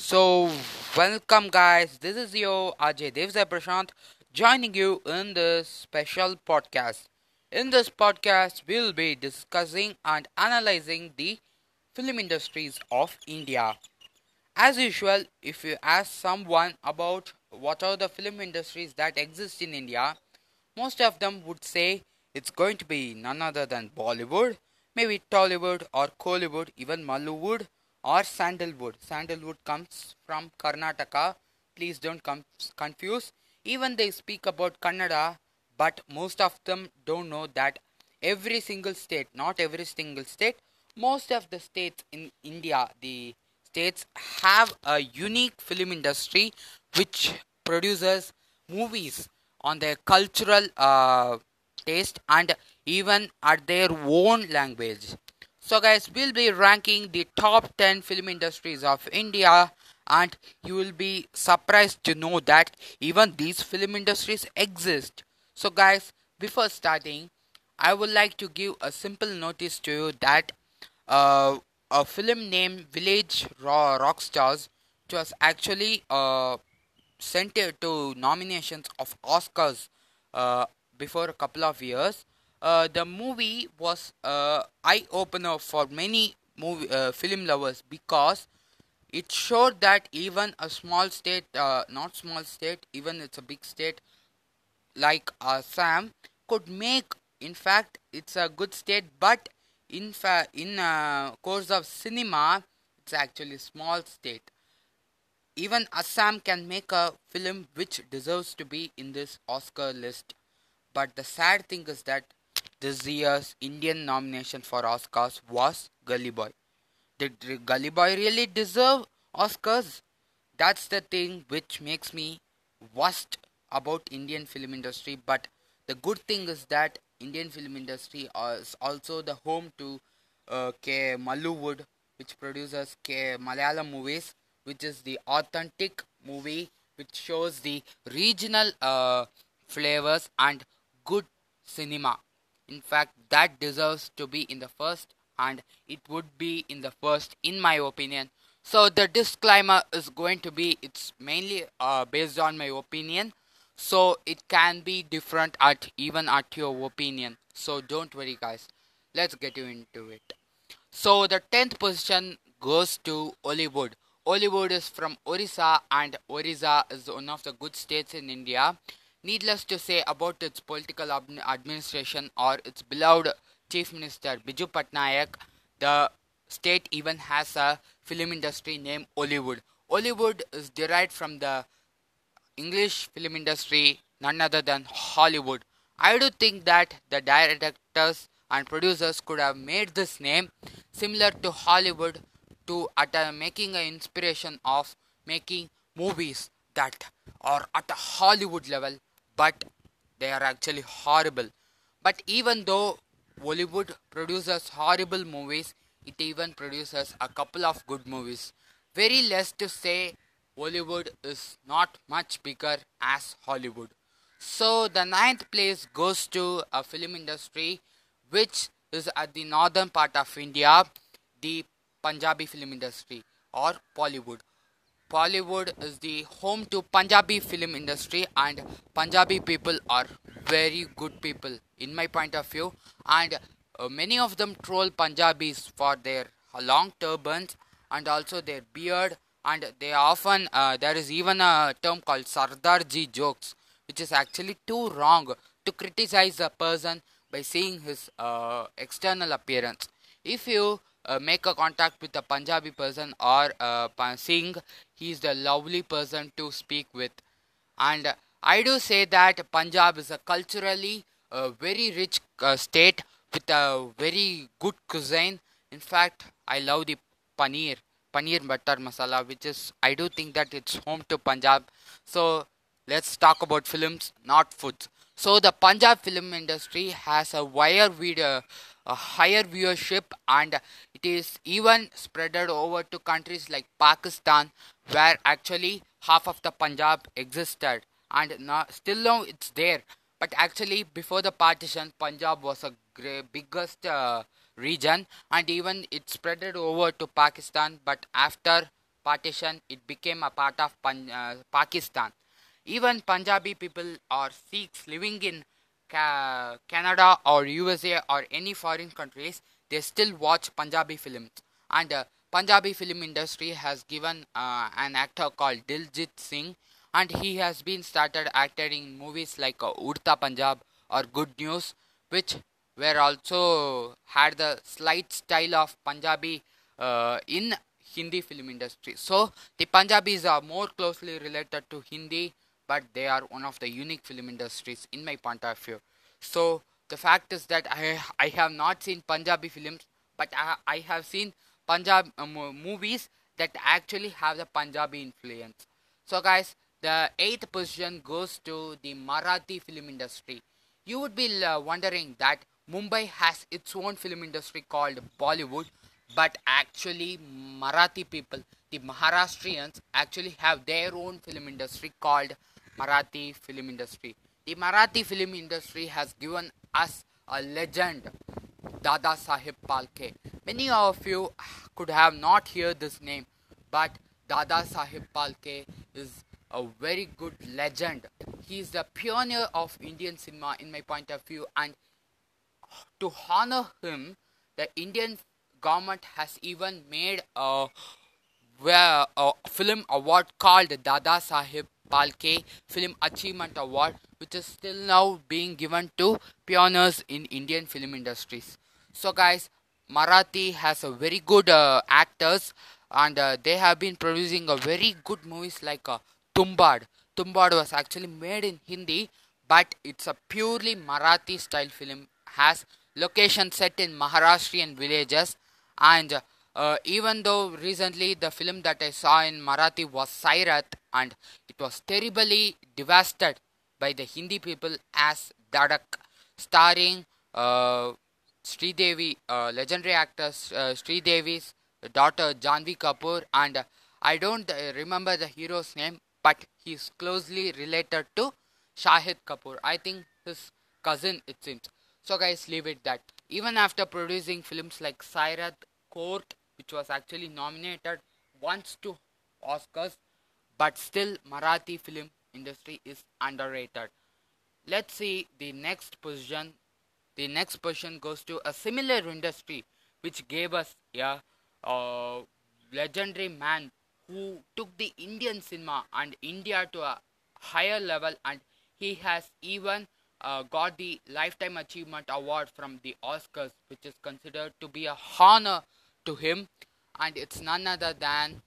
So, welcome guys, this is your Ajay Dev Jay Prashant joining you in this special podcast. In this podcast, we'll be discussing and analyzing the film industries of India. As usual, if you ask someone about what are the film industries that exist in India, most of them would say it's going to be none other than Bollywood, maybe Tollywood or Kollywood, even Mollywood. Or sandalwood. Sandalwood comes from Karnataka. Please don't confuse. Even they speak about Kannada, but most of them don't know that every single state, not every single state, most of the states in India, the states have a unique film industry which produces movies on their cultural taste and even at their own language. So guys, we'll be ranking the top 10 film industries of India and you will be surprised to know that even these film industries exist. So guys, before starting, I would like to give a simple notice to you that a film named Village Rockstars was actually sent to nominations of Oscars before a couple of years. The movie was an eye-opener for many film lovers because it showed that even a small state, not small state, even it's a big state like Assam could make, in fact, it's a good state, but in course of cinema, it's actually a small state. Even Assam can make a film which deserves to be in this Oscar list. But the sad thing is that this year's Indian nomination for Oscars was Gali Boy. Did Gali Boy really deserve Oscars? That's the thing which makes me worst about Indian film industry. But the good thing is that Indian film industry is also the home to Mollywood, which produces Malayalam movies, which is the authentic movie which shows the regional flavors and good cinema. In fact, that deserves to be in the first and it would be in the first in my opinion. So the disclaimer is going to be, it's mainly based on my opinion. So it can be different at your opinion. So don't worry guys, let's get you into it. So the 10th position goes to Ollywood. Ollywood is from Orissa and Orissa is one of the good states in India. Needless to say about its political administration or its beloved Chief Minister Biju Patnaik, the state even has a film industry named Ollywood. Ollywood is derived from the English film industry, none other than Hollywood. I do think that the directors and producers could have made this name similar to Hollywood to making an inspiration of making movies that are at a Hollywood level. But they are actually horrible. But even though Bollywood produces horrible movies, it even produces a couple of good movies. Very less to say, Bollywood is not much bigger as Hollywood. So the 9th place goes to a film industry which is at the northern part of India, the Punjabi film industry or Pollywood. Pollywood is the home to Punjabi film industry and Punjabi people are very good people in my point of view, and many of them troll Punjabis for their long turbans and also their beard, and they often there is even a term called Sardarji jokes, which is actually too wrong to criticize a person by seeing his external appearance. If you make a contact with a Punjabi person or Singh, he is the lovely person to speak with. And I do say that Punjab is a culturally very rich state with a very good cuisine. In fact, I love the paneer butter masala, which is, I do think that it's home to Punjab. So let's talk about films, not foods. So the Punjab film industry has a higher viewership and it is even spreaded over to countries like Pakistan, where actually half of the Punjab existed and still now it's there. But actually before the partition, Punjab was a biggest region and even it spreaded over to Pakistan, but after partition, it became a part of Pakistan. Even Punjabi people or Sikhs living in Canada or USA or any foreign countries, they still watch Punjabi films. And Punjabi film industry has given an actor called Diljit Singh, and he has been started acting in movies like Urta Punjab or Good News, which were also had the slight style of Punjabi in Hindi film industry. So the Punjabis are more closely related to Hindi, but they are one of the unique film industries in my point of view. So the fact is that I have not seen Punjabi films, but I have seen Punjab movies that actually have the Punjabi influence. So guys, the 8th position goes to the Marathi film industry. You would be wondering that Mumbai has its own film industry called Bollywood, but actually Marathi people, the Maharashtrians, actually have their own film industry called Marathi film industry. The Marathi film industry has given us a legend, Dadasaheb Phalke. Many of you could have not heard this name, but Dadasaheb Phalke is a very good legend. He is the pioneer of Indian cinema in my point of view, and to honor him, the Indian government has even made a film award called Dadasaheb Phalke Film Achievement Award, which is still now being given to pioneers in Indian film industries. So guys, Marathi has a very good actors, and they have been producing a very good movies like Tumbad. Tumbad was actually made in Hindi, but it's a purely Marathi style film, has location set in Maharashtrian villages. And even though recently the film that I saw in Marathi was Sairat, and it was terribly devastated by the Hindi people as Dadak, starring Sri Devi, legendary actress Sri Devi's daughter Janvi Kapoor, and I don't remember the hero's name, but he is closely related to Shahid Kapoor. I think his cousin it seems. So guys, leave it that. Even after producing films like Sairat, Court, which was actually nominated once to Oscars, but still Marathi film industry is underrated. Let's see the next position. The next position goes to a similar industry which gave us a legendary man who took the Indian cinema and India to a higher level, and he has even got the Lifetime Achievement Award from the Oscars, which is considered to be a honor to him, and it's none other than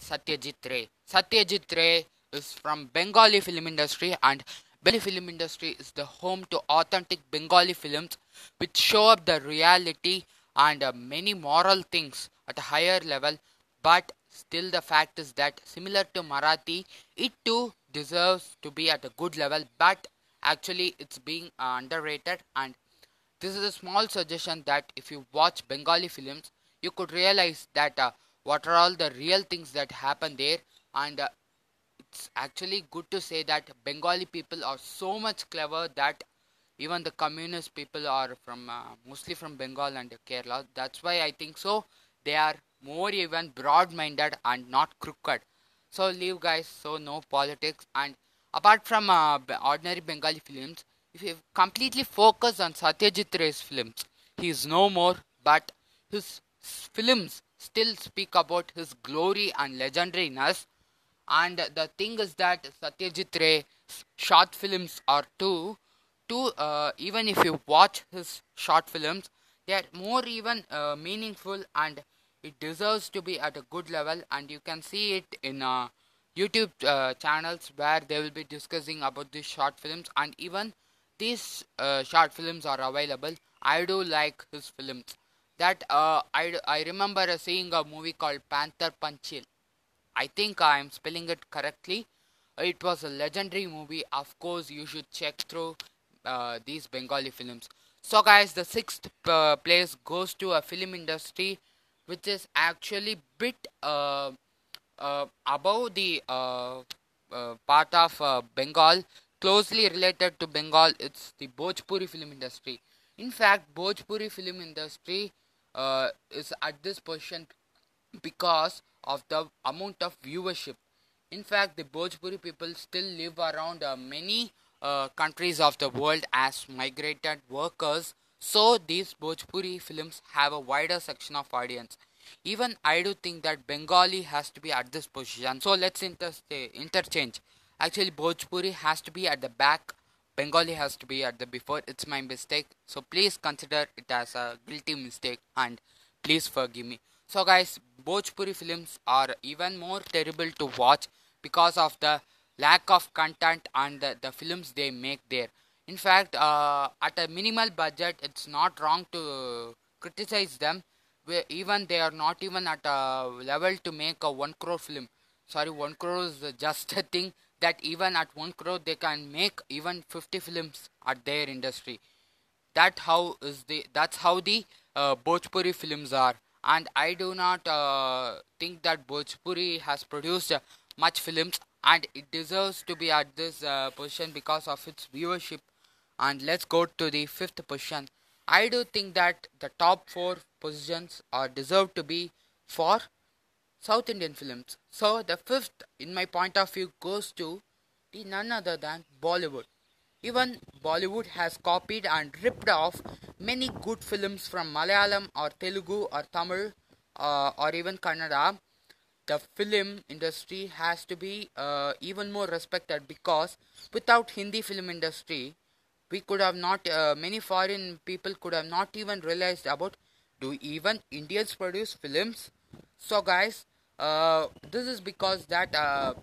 Satyajit Ray. Satyajit Ray is from Bengali film industry, and Bengali film industry is the home to authentic Bengali films which show up the reality and many moral things at a higher level. But still the fact is that similar to Marathi, it too deserves to be at a good level, but actually it's being underrated. And this is a small suggestion that if you watch Bengali films, you could realize that what are all the real things that happen there. And it's actually good to say that Bengali people are so much clever that even the communist people are from mostly from Bengal and Kerala. That's why I think so they are more even broad-minded and not crooked. So leave guys, so no politics. And apart from ordinary Bengali films, if you completely focus on Satyajit Ray's films, he is no more, but his films still speak about his glory and legendariness. And the thing is that Satyajit Ray's short films are even if you watch his short films, they are more even meaningful, and it deserves to be at a good level. And you can see it in YouTube channels where they will be discussing about these short films, and even these short films are available. I do like his films. That I remember seeing a movie called Panther Panchil. I think I am spelling it correctly. It was a legendary movie. Of course, you should check through these Bengali films. So guys, the 6th place goes to a film industry which is actually bit above the part of Bengal, closely related to Bengal. It's the Bhojpuri film industry. In fact, Bhojpuri film industry is at this position because of the amount of viewership. In fact, the Bhojpuri people still live around many countries of the world as migrated workers. So these Bhojpuri films have a wider section of audience. Even I do think that Bengali has to be at this position. So let's interchange. Actually, Bhojpuri has to be at the back. Bengali has to be at the before. It's my mistake. So please consider it as a guilty mistake and please forgive me. So guys, Bhojpuri films are even more terrible to watch because of the lack of content and the films they make there. In fact, at a minimal budget, it's not wrong to criticize them. Even they are not even at a level to make a 1 crore film. Sorry, 1 crore is just a thing that even at 1 crore they can make even 50 films at their industry. That's how the Bhojpuri films are. And I do not think that Bhojpuri has produced much films, and it deserves to be at this position because of its viewership. And let's go to the 5th position. I do think that the top 4 positions are deserved to be for South Indian films. So the 5th, in my point of view, goes to the none other than Bollywood. Even Bollywood has copied and ripped off many good films from Malayalam or Telugu or Tamil or even Kannada. The film industry has to be even more respected, because without Hindi film industry, we could have not, many foreign people could have not even realized about, do even Indians produce films? So guys, this is because that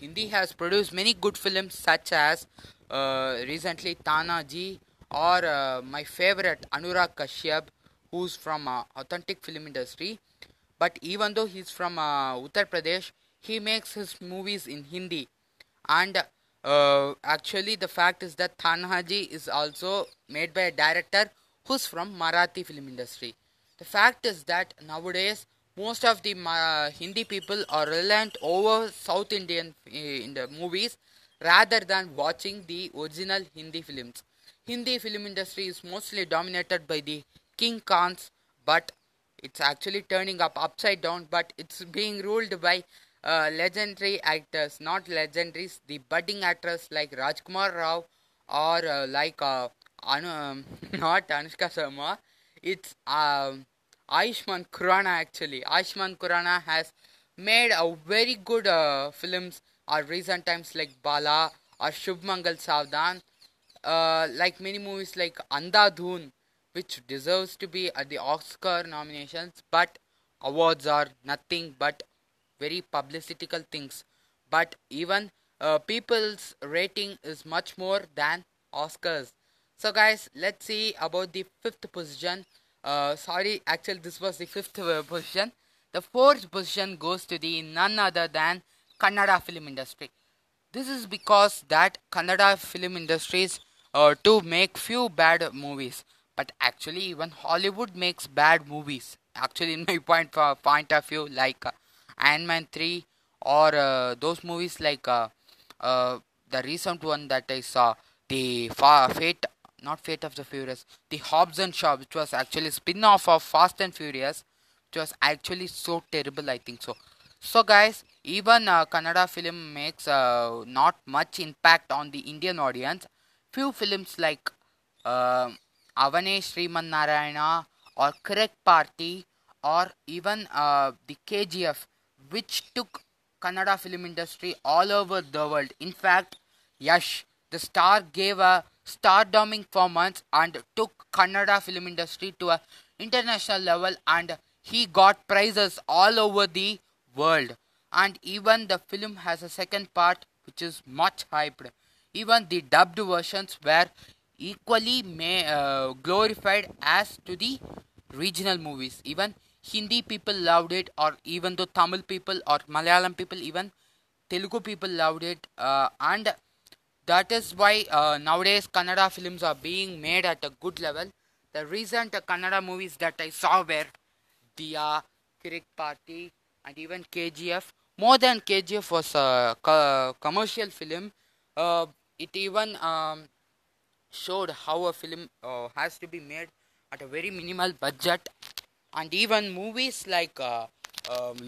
Hindi has produced many good films such as recently Tanaji or my favorite Anurag Kashyap, who's from authentic film industry. But even though he's from Uttar Pradesh, he makes his movies in Hindi. And actually the fact is that Tanaji is also made by a director who's from Marathi film industry. The fact is that nowadays most of the Hindi people are reliant over South Indian in the movies rather than watching the original Hindi films. Hindi film industry is mostly dominated by the King Khans, but it's actually turning upside down, but it's being ruled by legendary actors, not legendaries, the budding actors like Rajkumar Rao or like not Anushka Sharma, it's Ayushmann Khurrana. Actually, Ayushmann Khurrana has made a very good films of recent times like Bala or Shubh Mangal Saavdhan, like many movies like Andhadhun, which deserves to be at the Oscar nominations, but awards are nothing but very publicistical things. But even people's rating is much more than Oscars. So guys, let's see about the 5th position. Actually this was the 5th position. The 4th position goes to the none other than Kannada film industry. This is because that Kannada film industries to make few bad movies. But actually even Hollywood makes bad movies. Actually in my point of view, like Iron Man 3 or those movies like the recent one that I saw, the Fate of the Furious, the Hobbs and Shaw, which was actually spin-off of Fast and Furious, which was actually so terrible, I think so. So guys, even Kannada film makes not much impact on the Indian audience. Few films like Avane Sriman Narayana or Correct Party or even the KGF, which took Kannada film industry all over the world. In fact, Yash, the star, gave a star-doming performance and took Kannada film industry to an international level, and he got prizes all over the world. And even the film has a second part which is much hyped. Even the dubbed versions were equally glorified as to the regional movies. Even Hindi people loved it, or even though Tamil people or Malayalam people, even Telugu people loved it, and that is why nowadays Kannada films are being made at a good level. The recent Kannada movies that I saw were Diya, Correct Party and even KGF. More than KGF was a commercial film. It even showed how a film has to be made at a very minimal budget and even movies like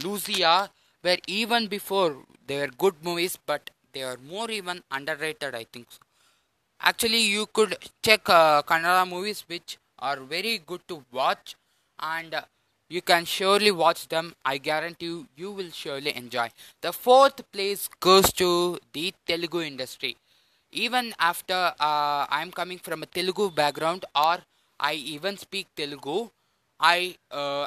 Lucia were even before they were good movies, but they are more even underrated, I think so. Actually, you could check Kannada movies which are very good to watch, and you can surely watch them. I guarantee you, you will surely enjoy. The fourth place goes to the Telugu industry. Even after I am coming from a Telugu background, or I even speak Telugu, I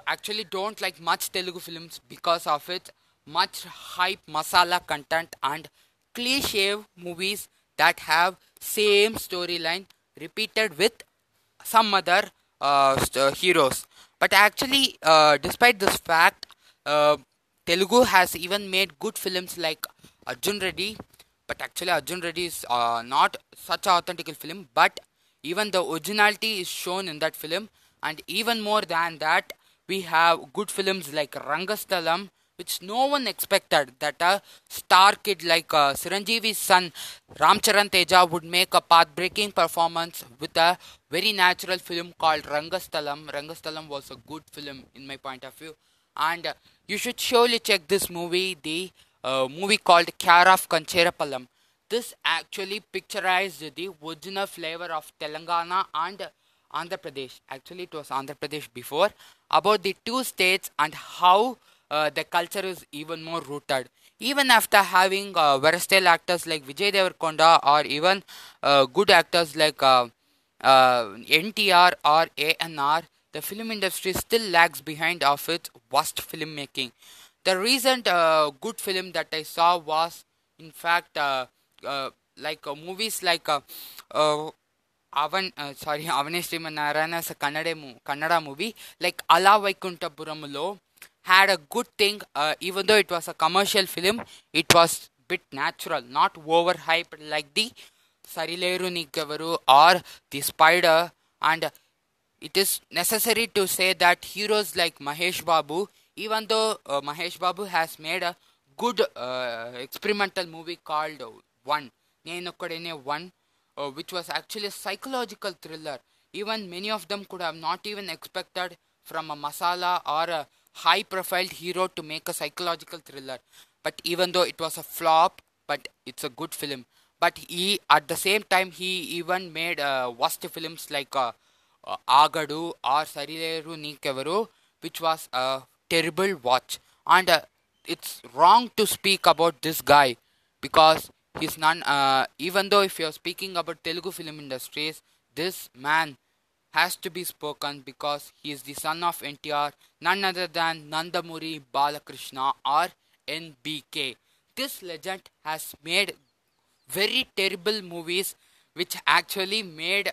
actually don't like much Telugu films because of its much hype, masala content and cliche movies that have same storyline repeated with some other heroes. But actually, despite this fact, Telugu has even made good films like Arjun Reddy. But actually, Arjun Reddy is not such an authentic film, but even the originality is shown in that film. And even more than that, we have good films like Rangasthalam, which no one expected that a star kid like Chiranjeevi's son Ramcharan Teja would make a path-breaking performance with a very natural film called Rangasthalam. Rangasthalam was a good film in my point of view, and you should surely check this movie, the movie called Kyaraf Kancherapalam. This actually picturized the original flavor of Telangana and Andhra Pradesh. Actually, it was Andhra Pradesh before, about the two states and how the culture is even more rooted. Even after having versatile actors like Vijay Devarkonda, or even good actors like NTR or ANR, the film industry still lags behind of its worst filmmaking. The recent good film that I saw was, in fact, movies like Avane Srimanarayana's Kannada movie, like Ala Vaikuntapuramlo, had a good thing. Even though it was a commercial film, it was bit natural, not overhyped like the Sarileru Neekevvaru or the Spider. And it is necessary to say that heroes like Mahesh Babu, even though Mahesh Babu has made a good experimental movie called One, Nenokadene One, which was actually a psychological thriller. Even many of them could have not even expected from a masala or a high profile hero to make a psychological thriller. But even though it was a flop, but it's a good film. But he, at the same time, he even made worst films like Agadu or Sarileru Neekevvaru, which was a terrible watch. And it's wrong to speak about this guy, because he's none. Even though if you're speaking about Telugu film industries, this man has to be spoken, because he is the son of NTR, none other than Nandamuri Balakrishna or NBK. This legend has made very terrible movies, which actually made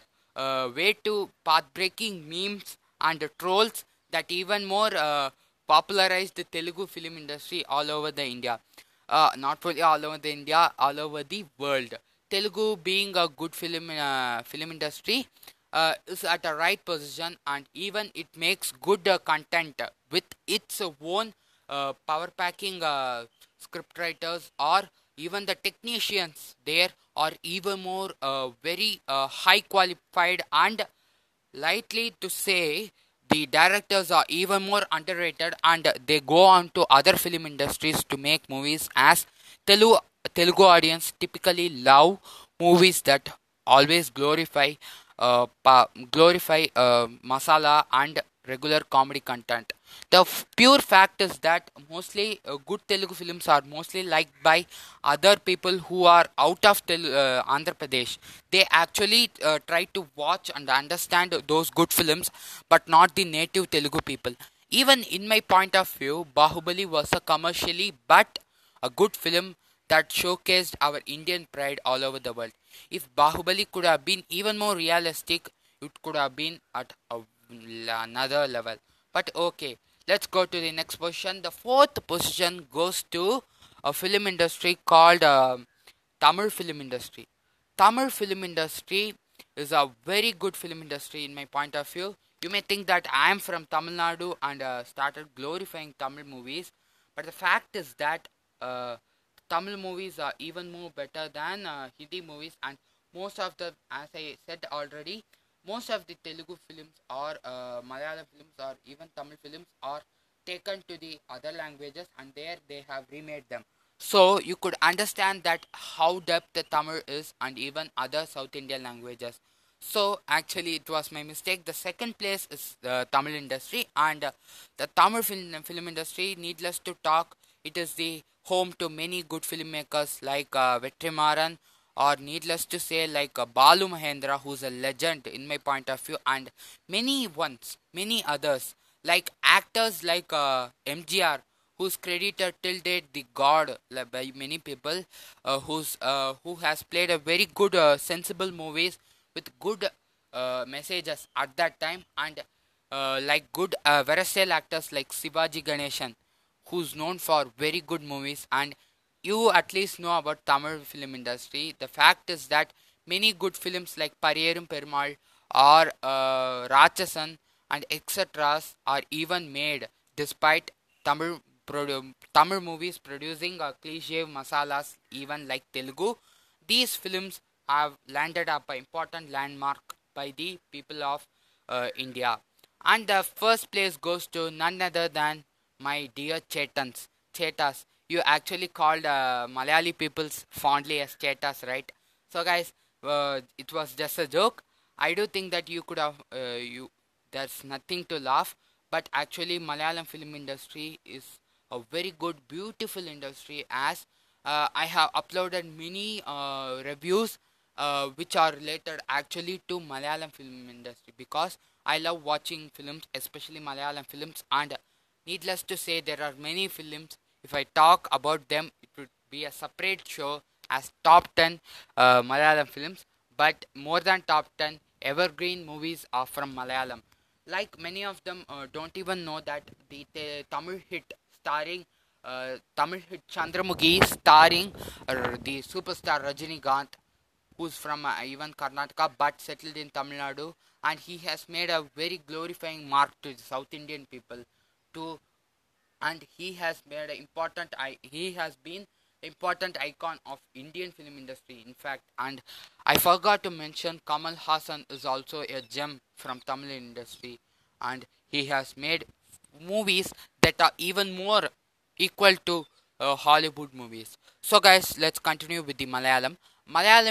way to path-breaking memes and trolls that even more popularized the Telugu film industry all over the India. Not only all over the India, all over the world. Telugu being a good film industry is at the right position, and even it makes good content with its own power packing script writers, or even the technicians there are even more very high qualified, and lightly to say, the directors are even more underrated, and they go on to other film industries to make movies, as Telugu audience typically love movies that always glorify masala and regular comedy content. The pure fact is that mostly good Telugu films are mostly liked by other people who are out of Andhra Pradesh. They actually try to watch and understand those good films, but not the native Telugu people. Even in my point of view, Bahubali was a commercially but a good film that showcased our Indian pride all over the world. If Bahubali could have been even more realistic, it could have been at another level. But okay, let's go to the next position. The fourth position goes to a film industry called Tamil film industry. Tamil film industry is a very good film industry in my point of view. You may think that I am from Tamil Nadu and started glorifying Tamil movies, but the fact is that Tamil movies are even more better than Hindi movies, and most of them, as I said already, most of the Telugu films or Malayalam films or even Tamil films are taken to the other languages and there they have remade them. So you could understand that how deep the Tamil is and even other South Indian languages. So actually it was my mistake. The second place is the Tamil industry, and the Tamil film industry, needless to talk, it is the home to many good filmmakers like Vetrimaran, or needless to say like Balu Mahendra, who's a legend in my point of view, and many others like actors like MGR, who's credited till date the god by many people, who has played a very good sensible movies with good messages at that time, and like good versatile actors like Sivaji Ganeshan, who's known for very good movies. And you at least know about Tamil film industry. The fact is that many good films like Pariyerum Perumal or Ratchasan and etc. are even made despite Tamil movies producing cliché masalas even like Telugu. These films have landed up an important landmark by the people of India. And the first place goes to none other than my dear Chetas. You actually called Malayali peoples fondly as Chetas, right? So guys, it was just a joke. I do think that you could have there's nothing to laugh, but actually Malayalam film industry is a very good, beautiful industry, as I have uploaded many reviews which are related actually to Malayalam film industry, because I love watching films, especially Malayalam films, and needless to say there are many films. If I talk about them, it would be a separate show as top 10 Malayalam films, but more than top 10 evergreen movies are from Malayalam. Like many of them don't even know that the Tamil hit starring Chandramukhi starring the superstar Rajinikanth, who's from even Karnataka but settled in Tamil Nadu, and he has made a very glorifying mark to the South Indian people too, and he has made an important he has been important icon of Indian film industry, in fact. And I forgot to mention Kamal Hassan is also a gem from Tamil industry, and he has made movies that are even more equal to Hollywood movies. So guys, let's continue with the Malayalam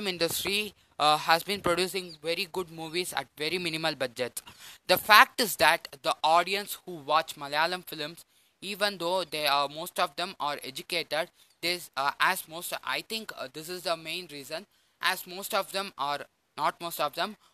industry has been producing very good movies at very minimal budgets. The fact is that the audience who watch Malayalam films, even though they are most of them are educated, I think this is the main reason, as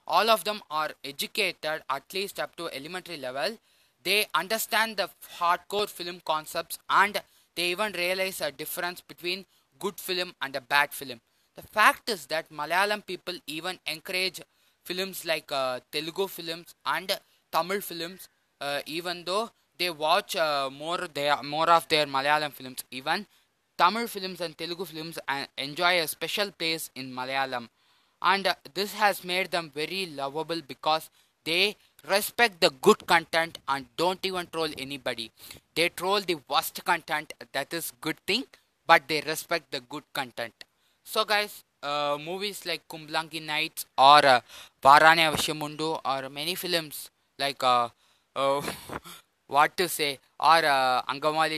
all of them are educated at least up to elementary level. They understand the hardcore film concepts, and they even realize a difference between good film and a bad film. The fact is that Malayalam people even encourage films like Telugu films and Tamil films, even though they watch more of their Malayalam films. Even Tamil films and Telugu films enjoy a special place in Malayalam, and this has made them very lovable because they respect the good content and don't even troll anybody. They troll the worst content, that is good thing, but they respect the good content. So guys, movies like Kumblangi Nights or Varane Avashyamundu or many films like Angamali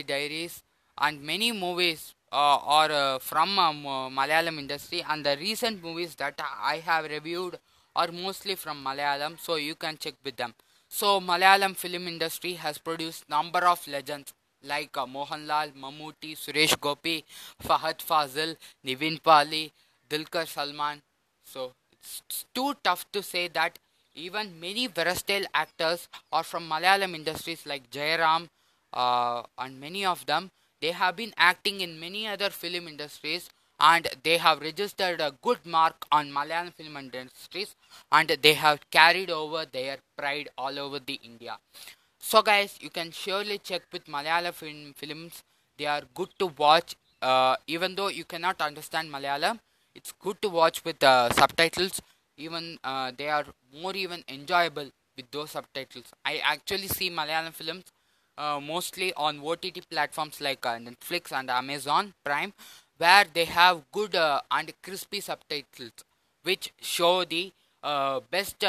Diaries and many movies are from Malayalam industry, and the recent movies that I have reviewed are mostly from Malayalam, so you can check with them. So Malayalam film industry has produced number of legends like Mohanlal, Mammootty, Suresh Gopi, Fahad Fazil, Nivin Pali, Dulquer Salman. So it's too tough to say that even many versatile actors are from Malayalam industries like Jayaram, and many of them, they have been acting in many other film industries, and they have registered a good mark on Malayalam film industries, and they have carried over their pride all over the India. So guys, you can surely check with Malayalam films. They are good to watch, even though you cannot understand Malayalam. It's good to watch with subtitles. Even they are more even enjoyable with those subtitles. I actually see Malayalam films mostly on OTT platforms like Netflix and Amazon Prime, where they have good and crispy subtitles which show the best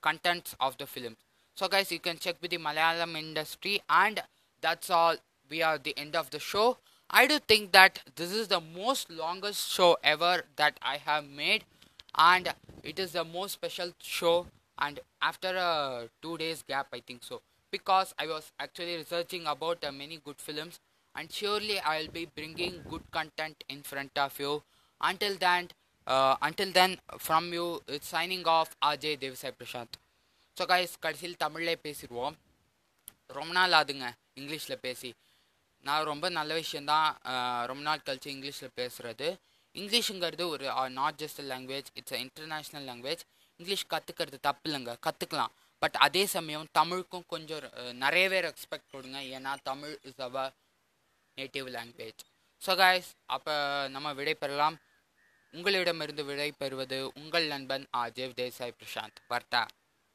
contents of the film. So guys, you can check with the Malayalam industry, and that's all. We are at the end of the show. I do think that this is the most longest show ever that I have made, and it is the most special show, and after a 2 days gap, I think so, because I was actually researching about many good films, and surely I will be bringing good content in front of you. Until then from you, it's signing off Ajay Dev Jay Prashant. So guys, கடைசியில் தமிழ்லே பேசிடுவோம். ரொம்ப நாள் ஆகுதுங்க இங்கிலீஷில் பேசி. நான் ரொம்ப நல்ல விஷயந்தான், ரொம்ப நாள் கழிச்சு இங்கிலீஷில் பேசுகிறது. இங்கிலீஷுங்கிறது ஒரு not just language, it's international language. English கற்றுக்கிறது தப்பு இல்லைங்க, கற்றுக்கலாம். பட் அதே சமயம் தமிழுக்கும் கொஞ்சம் நிறையவே ரெஸ்பெக்ட் கொடுங்க, ஏன்னா Tamil is our native language. So guys, அப்போ நம்ம விடைபெறலாம். உங்களிடமிருந்து விடைபெறுவது உங்கள் நண்பன் அஜய் தேசாய் பிரசாந்த். வர்த்தா.